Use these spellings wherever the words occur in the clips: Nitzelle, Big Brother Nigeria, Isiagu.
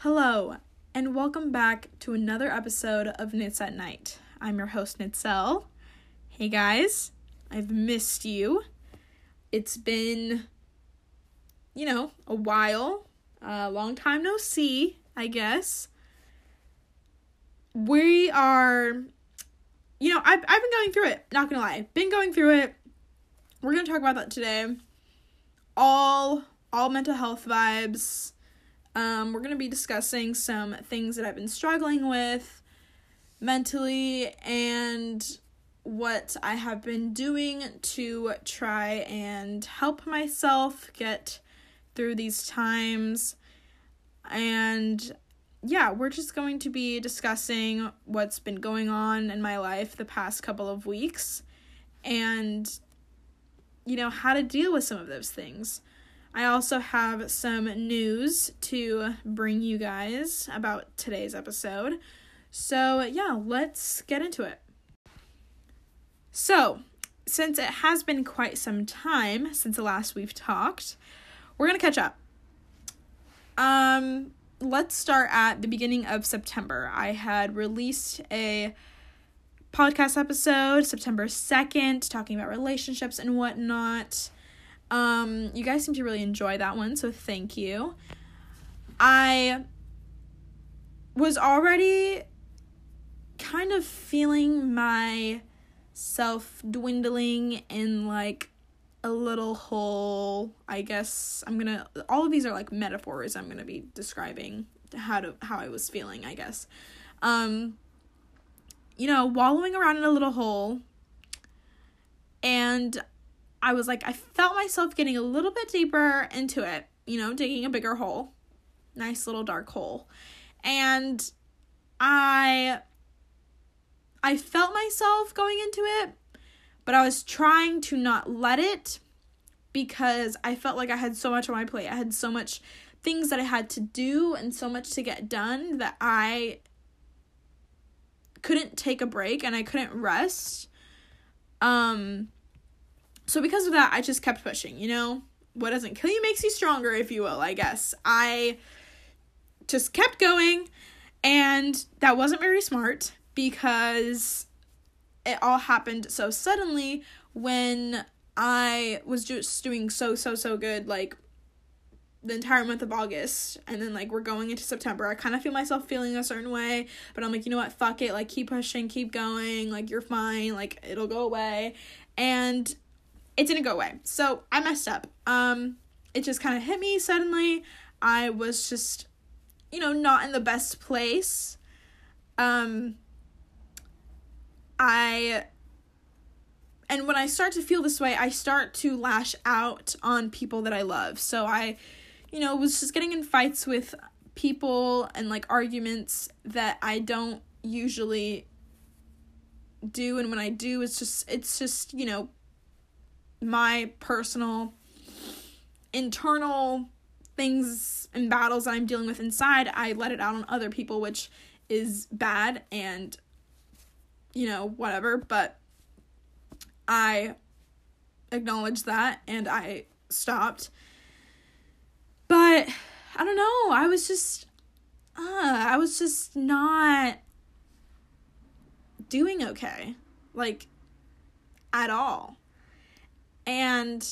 Hello, and welcome back to another episode of Nitz at Night. I'm your host, Nitzelle. Hey guys, I've missed you. It's been, a while. Long time no see, I guess. We are, I've been going through it, not gonna lie. We're gonna talk about that today. All mental health vibes. We're going to be discussing some things that I've been struggling with mentally and what I have been doing to try and help myself get through these times. And yeah, we're just going to be discussing what's been going on in my life the past couple of weeks and, how to deal with some of those things. I also have some news to bring you guys about today's episode. So yeah, let's get into it. So, since it has been quite some time since the last we've talked, we're going to catch up. Let's start at the beginning of September. I had released a podcast episode, September 2nd, talking about relationships and whatnot. You guys seem to really enjoy that one, so thank you. I was already kind of feeling myself dwindling in, a little hole. I guess all of these are, metaphors I'm gonna be describing how I was feeling, I guess. Wallowing around in a little hole, and I felt myself getting a little bit deeper into it, digging a bigger hole, nice little dark hole. And I felt myself going into it, but I was trying to not let it because I felt like I had so much on my plate. I had so much things that I had to do and so much to get done that I couldn't take a break and I couldn't rest. So because of that, I just kept pushing, What doesn't kill you makes you stronger, if you will, I guess. I just kept going, and that wasn't very smart because it all happened so suddenly when I was just doing so good, the entire month of August, and then, we're going into September. I kind of feel myself feeling a certain way, but I'm like, you know what, fuck it, keep pushing, keep going, you're fine, it'll go away, and it didn't go away. So I messed up. It just kind of hit me suddenly. I was just, not in the best place. And when I start to feel this way, I start to lash out on people that I love. So I, was just getting in fights with people and arguments that I don't usually do. And when I do, it's just, my personal internal things and battles that I'm dealing with inside, I let it out on other people, which is bad and, whatever, but I acknowledged that and I stopped. But I don't know, I was just not doing okay, at all. And,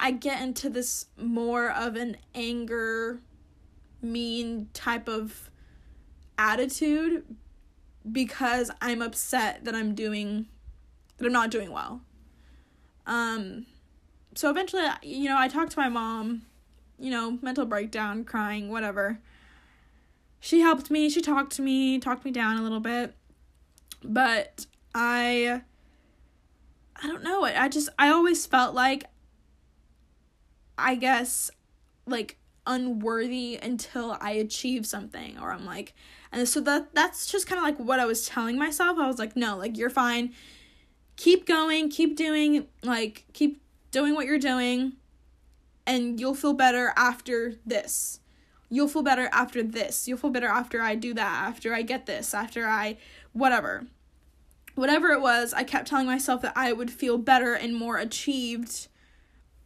I get into this more of an anger, mean type of attitude because I'm upset that I'm not doing well. So eventually, I talked to my mom, mental breakdown, crying, whatever. She helped me. She talked me down a little bit. But I don't know. I always felt unworthy until I achieve something, or I'm and so that's just kind of what I was telling myself. I was no, you're fine. Keep going, keep doing what you're doing, and you'll feel better after this. You'll feel better after this. You'll feel better after I do that, after I get this, after I, whatever. Whatever it was, I kept telling myself that I would feel better and more achieved,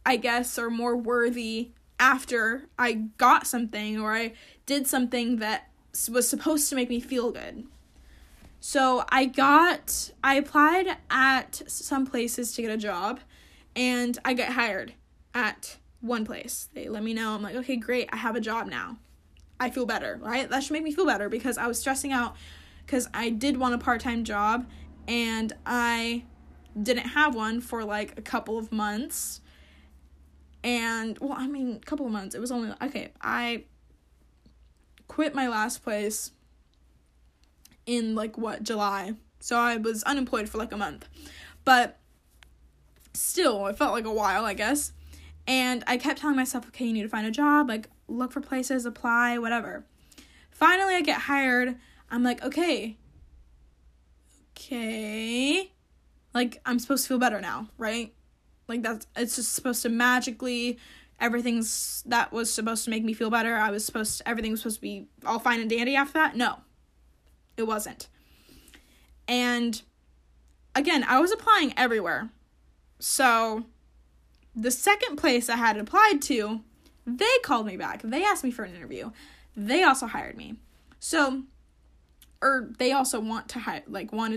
I guess, or more worthy after I got something or I did something that was supposed to make me feel good. So I applied at some places to get a job, and I got hired at one place. They let me know. I'm like, okay, great. I have a job now. I feel better, right? That should make me feel better, because I was stressing out because I did want a part-time job and I didn't have one for like a couple of months. And, well, I mean, a couple of months. It was only, okay, I quit my last place in, like, what, July. So I was unemployed for, like, a month. But still, it felt like a while, I guess. And I kept telling myself, okay, you need to find a job. Like, look for places, apply, whatever. Finally, I get hired. I'm like, okay. Like, I'm supposed to feel better now, right? Like, it's just supposed to magically, that was supposed to make me feel better. Everything was supposed to be all fine and dandy after that. No, it wasn't. And again, I was applying everywhere. So the second place I had applied to, they called me back. They asked me for an interview. They also hired me. Wanted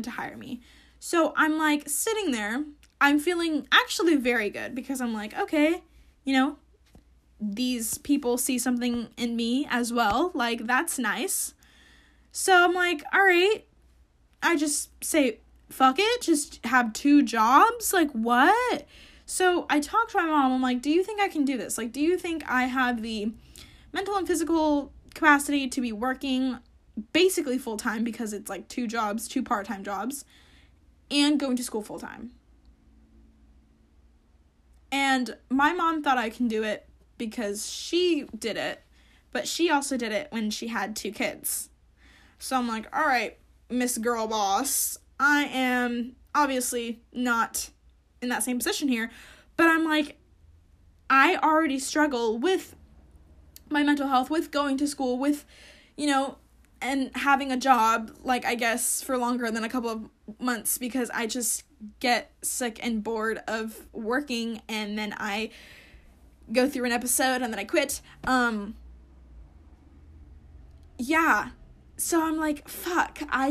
to hire me. So I'm like sitting there. I'm feeling actually very good because I'm like, okay, you know, these people see something in me as well. Like, that's nice. So I'm like, all right, I just say, fuck it, just have two jobs? Like, what? So I talked to my mom. I'm like, do you think I can do this? Like, do you think I have the mental and physical capacity to be working basically full-time, because it's like two jobs, two part-time jobs, and going to school full-time? And my mom thought I can do it because she did it, but she also did it when she had two kids. So I'm like, all right, Miss Girl Boss, I am obviously not in that same position here, but I'm like, I already struggle with my mental health, with going to school, with, you know, and having a job, like, I guess for longer than a couple of months, because I just get sick and bored of working, and then I go through an episode and then I quit. Yeah. So I'm like, fuck, I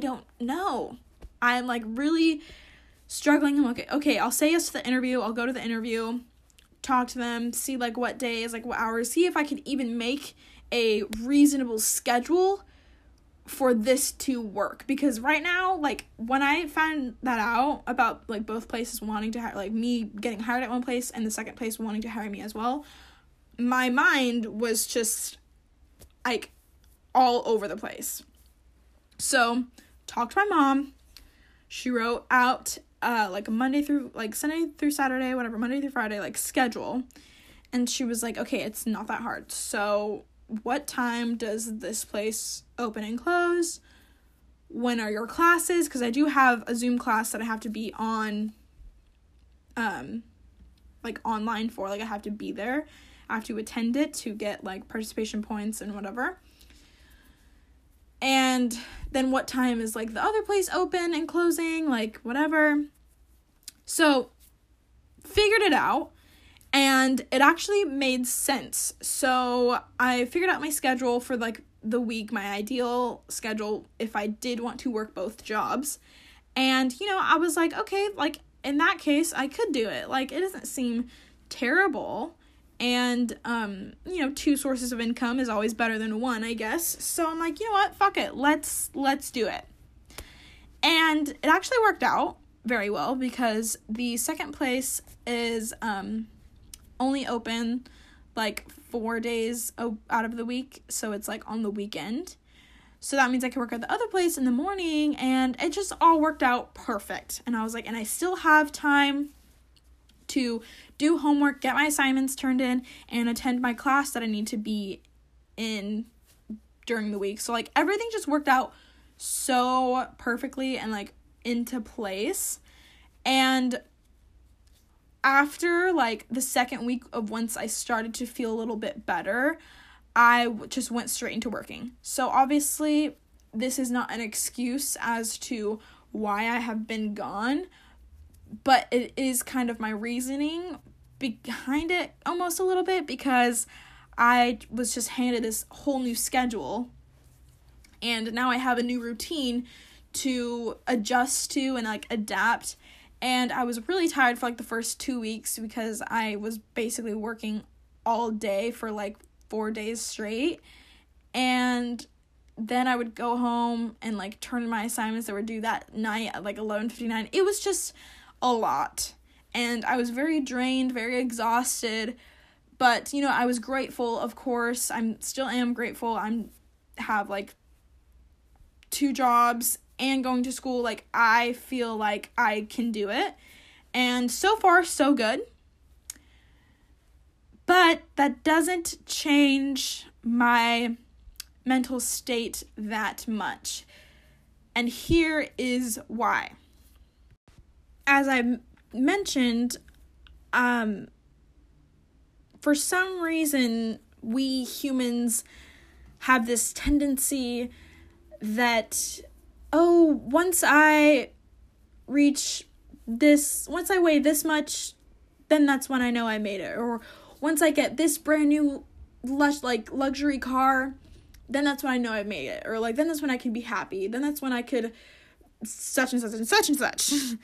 don't know. I'm like really struggling. I'm like, okay, I'll say yes to the interview. I'll go to the interview, talk to them, see like what days, like what hours, see if I can even make a reasonable schedule for this to work, because right now, like, when I found that out about like both places wanting to hire, like me getting hired at one place and the second place wanting to hire me as well, my mind was just like all over the place. So talked to my mom. She wrote out like Monday through like Sunday through Saturday, whatever, Monday through Friday, like schedule, and she was like, okay, it's not that hard. So what time does this place open and close? When are your classes? Because I do have a Zoom class that I have to be on, like, online for. Like, I have to be there. I have to attend it to get, like, participation points and whatever. And then what time is, like, the other place open and closing? Like, whatever. So, figured it out. And it actually made sense. So I figured out my schedule for like the week, my ideal schedule if I did want to work both jobs. And, you know, I was like, okay, like in that case, I could do it. Like, it doesn't seem terrible. And, you know, two sources of income is always better than one, I guess. So I'm like, you know what? Fuck it. Let's do it. And it actually worked out very well, because the second place is, only open like 4 days out of the week, so it's like on the weekend. So that means I can work at the other place in the morning, and it just all worked out perfect. And I was like, and I still have time to do homework, get my assignments turned in, and attend my class that I need to be in during the week. So like everything just worked out so perfectly and like into place. And after, like, the second week of once I started to feel a little bit better, I just went straight into working. So, obviously, this is not an excuse as to why I have been gone, but it is kind of my reasoning behind it almost a little bit, because I was just handed this whole new schedule, and now I have a new routine to adjust to and like adapt. And I was really tired for like the first 2 weeks, because I was basically working all day for like 4 days straight, and then I would go home and like turn in my assignments that were due that night at like 11:59. It was just a lot, and I was very drained, very exhausted. But, you know, I was grateful, of course. I am grateful. I have like 2 jobs and going to school. Like, I feel like I can do it, and so far so good. But that doesn't change my mental state that much. And here is why. As I mentioned, for some reason, we humans have this tendency that, once I weigh this much, then that's when I know I made it. Or once I get this brand new luxury car, then that's when I know I made it. Or like, then that's when I can be happy. Then that's when I could such and such and such and such.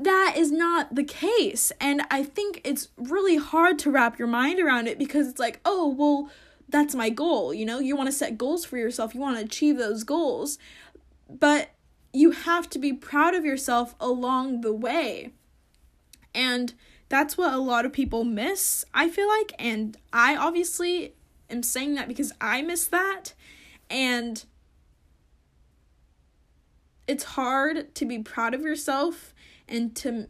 That is not the case. And I think it's really hard to wrap your mind around it, because it's like, oh, well, that's my goal. You know, you want to set goals for yourself. You want to achieve those goals. But you have to be proud of yourself along the way. And that's what a lot of people miss, I feel like. And I obviously am saying that because I miss that. And it's hard to be proud of yourself and to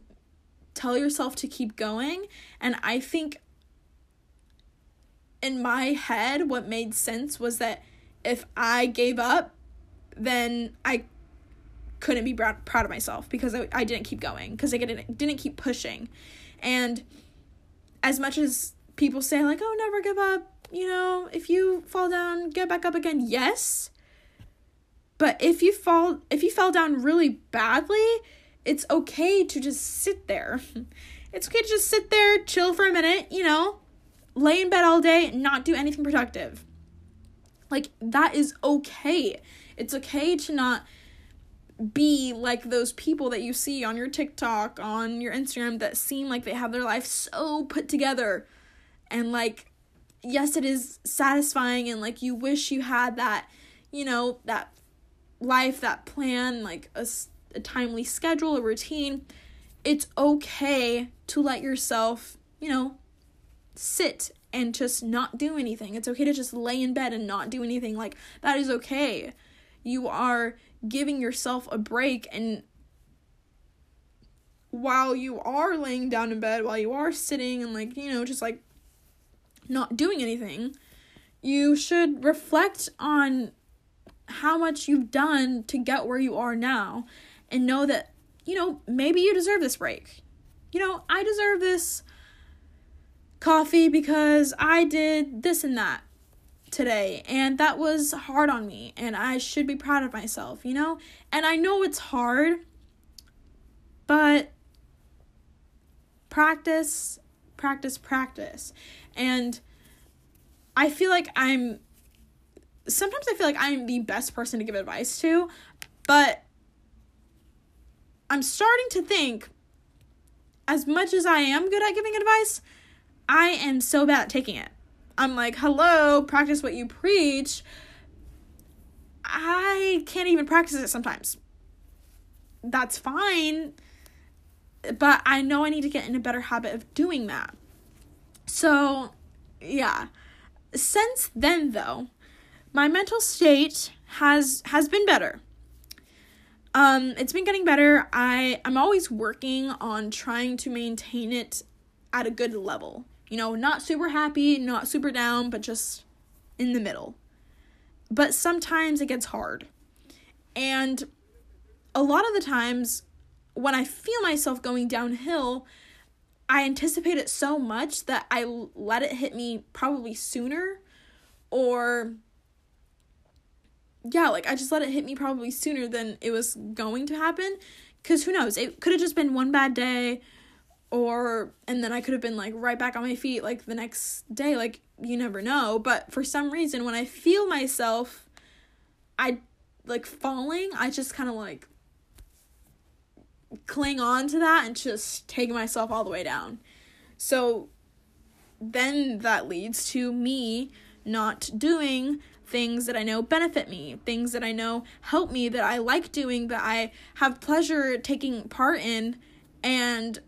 tell yourself to keep going. And I think in my head, what made sense was that if I gave up, then I couldn't be proud of myself, because I didn't keep going, because I didn't keep pushing. And as much as people say, like, oh, never give up, you know, if you fall down, get back up again. Yes, but if you fell down really badly, it's okay to just sit there. It's okay to just sit there, chill for a minute, you know, lay in bed all day, not do anything productive. Like, that is okay. It's okay to not be like those people that you see on your TikTok, on your Instagram, that seem like they have their life so put together. And like, yes, it is satisfying, and like, you wish you had that, you know, that life, that plan, like a timely schedule, a routine. It's okay to let yourself, you know, sit and just not do anything. It's okay to just lay in bed and not do anything. Like, that is okay. You are giving yourself a break, and while you are laying down in bed, while you are sitting and like, you know, just like not doing anything, you should reflect on how much you've done to get where you are now, and know that, you know, maybe you deserve this break. You know, I deserve this coffee because I did this and that today, and that was hard on me, and I should be proud of myself, you know? And I know it's hard, but practice, practice, practice. And I feel like I'm the best person to give advice to, but I'm starting to think, as much as I am good at giving advice, I am so bad at taking it. I'm like, hello, practice what you preach. I can't even practice it sometimes. That's fine, but I know I need to get in a better habit of doing that. So, yeah. Since then, though, my mental state has been better. It's been getting better. I'm always working on trying to maintain it at a good level. You know, not super happy, not super down, but just in the middle. But sometimes it gets hard. And a lot of the times when I feel myself going downhill, I anticipate it so much that I let it hit me probably sooner. Or, yeah, like, I just let it hit me probably sooner than it was going to happen. Because who knows? It could have just been one bad day. and then I could have been, like, right back on my feet, like, the next day, like, you never know, but for some reason, when I feel myself, falling, I just kind of, like, cling on to that and just take myself all the way down. So then that leads to me not doing things that I know benefit me, things that I know help me, that I like doing, that I have pleasure taking part in, and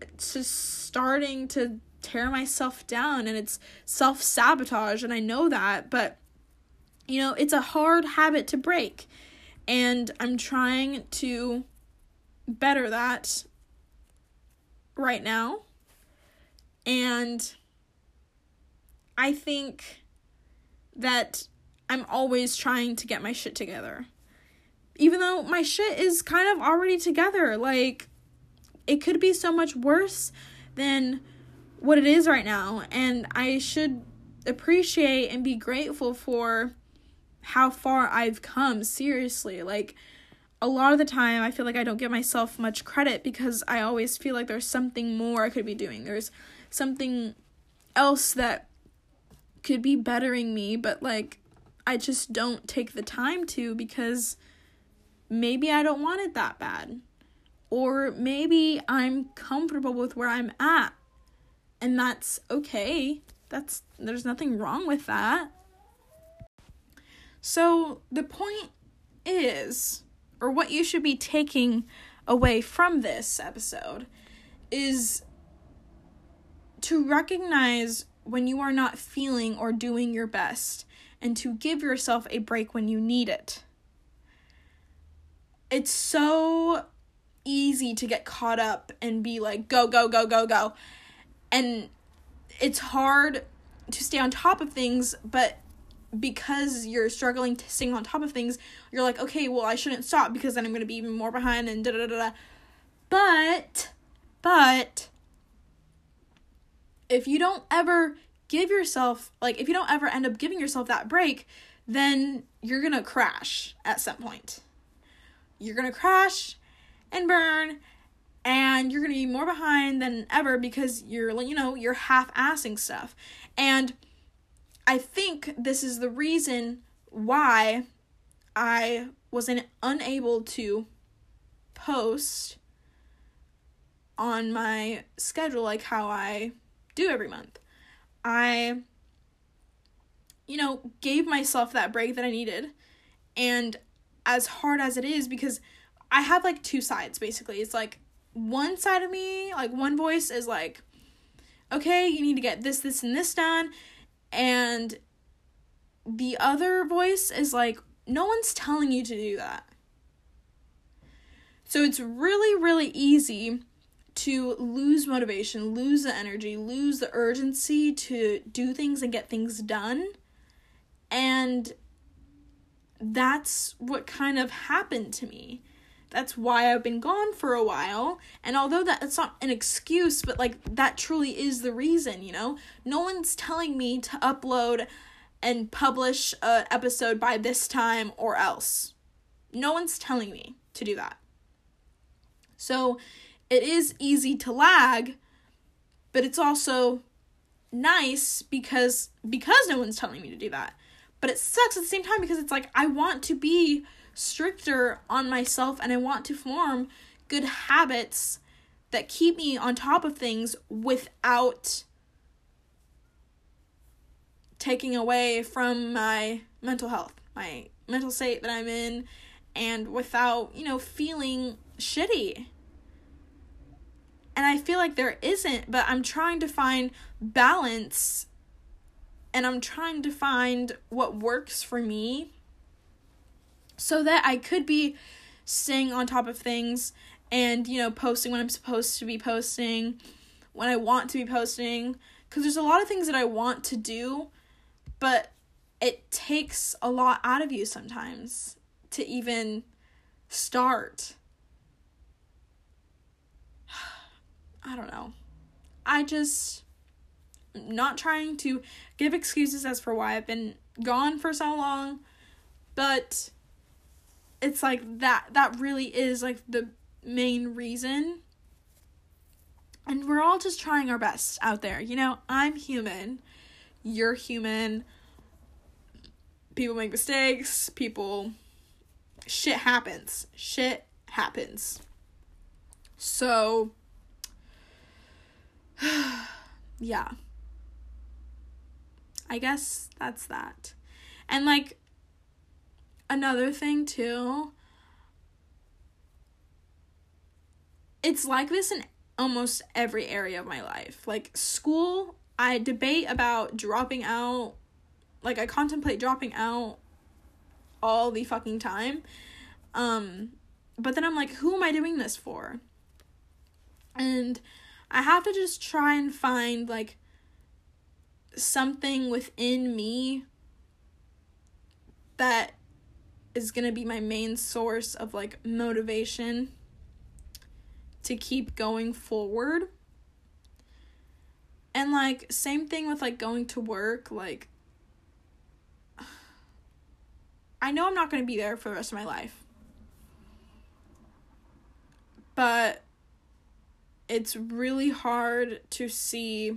it's just starting to tear myself down, and it's self-sabotage, and I know that, but, you know, it's a hard habit to break, and I'm trying to better that right now, and I think that I'm always trying to get my shit together, even though my shit is kind of already together. Like, it could be so much worse than what it is right now, and I should appreciate and be grateful for how far I've come, seriously. Like, a lot of the time, I feel like I don't give myself much credit because I always feel like there's something more I could be doing. There's something else that could be bettering me, but, like, I just don't take the time to, because maybe I don't want it that bad, or maybe I'm comfortable with where I'm at, and that's okay. There's nothing wrong with that. So the point is, or what you should be taking away from this episode, is to recognize when you are not feeling or doing your best, and to give yourself a break when you need it. It's so easy to get caught up and be like, go, go, go, go, go. And it's hard to stay on top of things, but because you're struggling to stay on top of things, you're like, okay, well, I shouldn't stop because then I'm going to be even more behind and da-da-da-da. But if you don't ever give yourself, like, if you don't ever end up giving yourself that break, then you're going to crash at some point. You're going to crash and burn, and you're going to be more behind than ever because you're half-assing stuff. And I think this is the reason why I was unable to post on my schedule like how I do every month. I, gave myself that break that I needed, and as hard as it is, because I have, like, two sides, basically. It's, like, one side of me, like, one voice is, like, okay, you need to get this, this, and this done, and the other voice is, like, no one's telling you to do that. So it's really, really easy to lose motivation, lose the energy, lose the urgency to do things and get things done. And that's what kind of happened to me. That's why I've been gone for a while. And although that's not an excuse, but, like, that truly is the reason, No one's telling me to upload and publish an episode by this time or else. No one's telling me to do that. So it is easy to lag, but it's also nice because no one's telling me to do that. But it sucks at the same time because it's like, I want to be stricter on myself and I want to form good habits that keep me on top of things without taking away from my mental health, my mental state that I'm in, and without, feeling shitty. And I feel like there isn't, but I'm trying to find balance, and I'm trying to find what works for me so that I could be staying on top of things and, posting when I'm supposed to be posting, when I want to be posting. Because there's a lot of things that I want to do, but it takes a lot out of you sometimes to even start. I don't know. I just not trying to give excuses as for why I've been gone for so long, but it's like that really is, like, the main reason And we're all just trying our best out there. You know, I'm human. You're human. People make mistakes. Shit happens. So, yeah. I guess that's that. And, like, another thing, too. It's like this in almost every area of my life. Like, school, I debate about dropping out. Like, I contemplate dropping out all the fucking time. But then I'm like, who am I doing this for? And I have to just try and find, like, something within me that is gonna be my main source of, like, motivation to keep going forward. And, like, same thing with, like, going to work. Like, I know I'm not gonna be there for the rest of my life, but it's really hard to see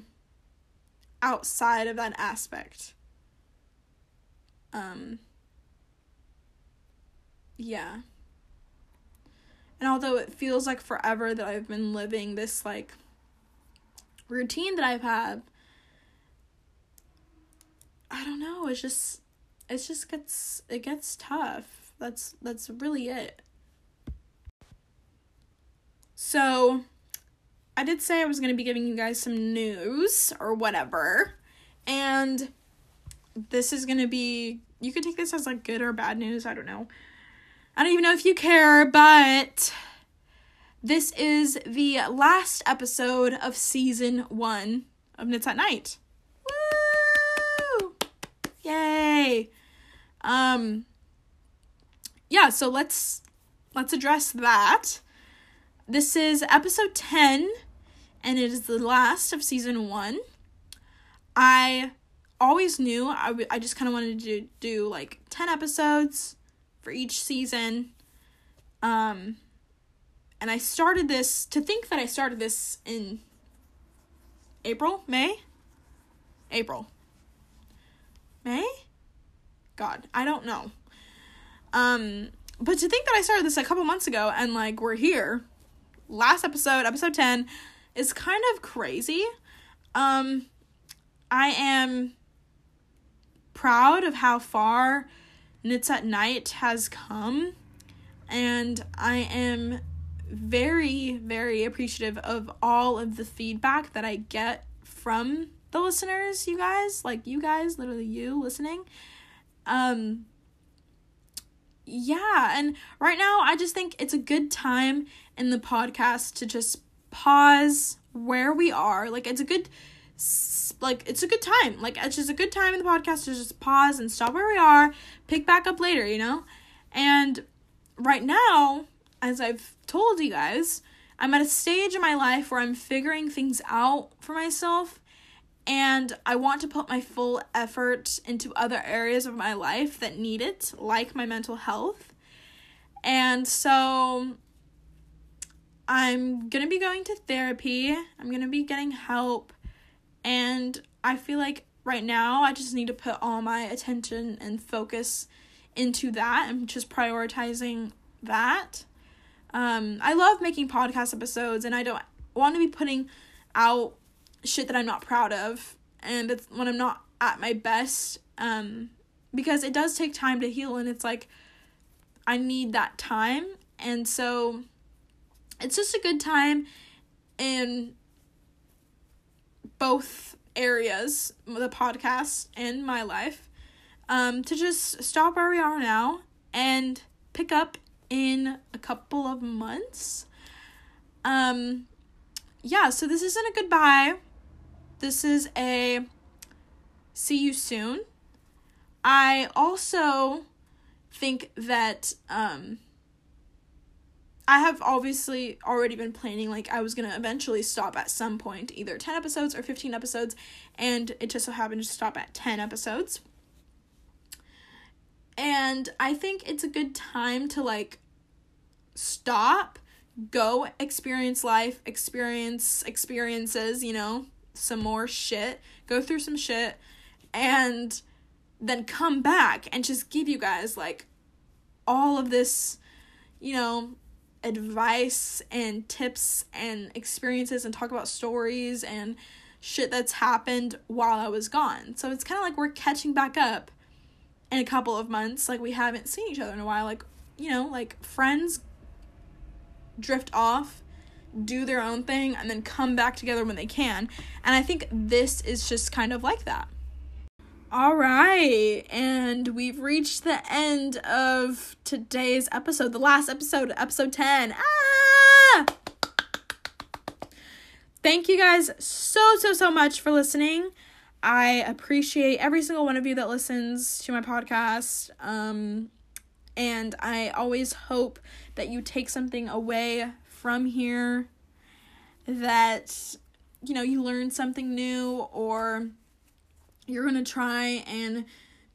outside of that aspect. Yeah. And although it feels like forever that I've been living this, like, routine that I've had, I don't know, it gets tough. That's really it. So, I did say I was going to be giving you guys some news or whatever, and this is going to be, you could take this as, like, good or bad news, I don't know. I don't even know if you care, but this is the last episode of season 1 of Nits at Night. Woo! Yay! Yeah, so let's address that. This is episode 10, and it is the last of season 1. I always knew I just kind of wanted to do, like, 10 episodes for each season, and I started this, to think that I started this in April, May, God, I don't know, but to think that I started this a couple months ago, and, like, we're here, last episode, episode 10, is kind of crazy. I am proud of how far Nits at Night has come, and I am very, very appreciative of all of the feedback that I get from the listeners, you guys, like, you guys, literally you listening. Yeah, and right now I just think it's a good time in the podcast to just pause where we are. Like, it's a good time. Like, it's just a good time in the podcast to just pause and stop where we are, pick back up later, you know? And right now, as I've told you guys, I'm at a stage in my life where I'm figuring things out for myself, and I want to put my full effort into other areas of my life that need it, like my mental health. And so I'm going to be going to therapy. I'm going to be getting help. And I feel like right now I just need to put all my attention and focus into that. I'm just prioritizing that. I love making podcast episodes, and I don't want to be putting out shit that I'm not proud of, and it's when I'm not at my best, because it does take time to heal, and it's like I need that time. And so it's just a good time in both areas, the podcast and my life, to just stop where we are now and pick up in a couple of months. Yeah, so this isn't a goodbye. This is a see you soon. I also think that I have obviously already been planning, like, I was going to eventually stop at some point, either 10 episodes or 15 episodes, and it just so happened to stop at 10 episodes. And I think it's a good time to, like, stop, go experience life, experiences, you know, some more shit, go through some shit, and then come back and just give you guys, like, all of this, you know, advice and tips and experiences, and talk about stories and shit that's happened while I was gone. So it's kind of like we're catching back up in a couple of months. Like, we haven't seen each other in a while. Like, you know, like, friends drift off, do their own thing, and then come back together when they can. And I think this is just kind of like that. All right, and we've reached the end of today's episode, the last episode, episode 10. Ah! Thank you guys so much for listening. I appreciate every single one of you that listens to my podcast, and I always hope that you take something away from here, that, you know, you learn something new, or you're going to try and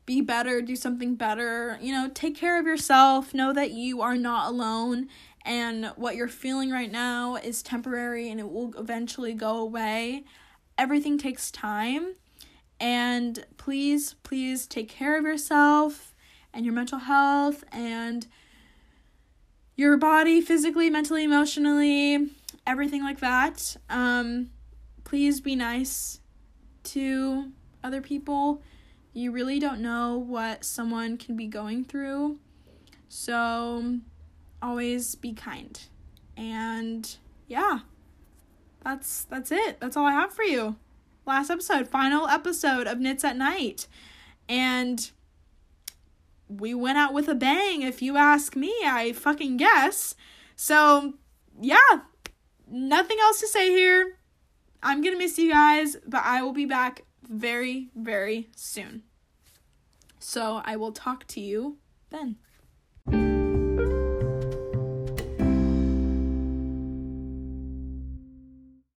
be better, do something better, you know, take care of yourself, know that you are not alone, and what you're feeling right now is temporary, and it will eventually go away. Everything takes time, and please take care of yourself, and your mental health, and your body, physically, mentally, emotionally, everything like that. Please be nice to other people. You really don't know what someone can be going through, so always be kind. And yeah, that's it. That's all I have for you. Last episode, final episode of Nits at Night, and we went out with a bang, if you ask me. I fucking guess. So yeah, nothing else to say here. I'm gonna miss you guys, but I will be back very soon. So I will talk to you then.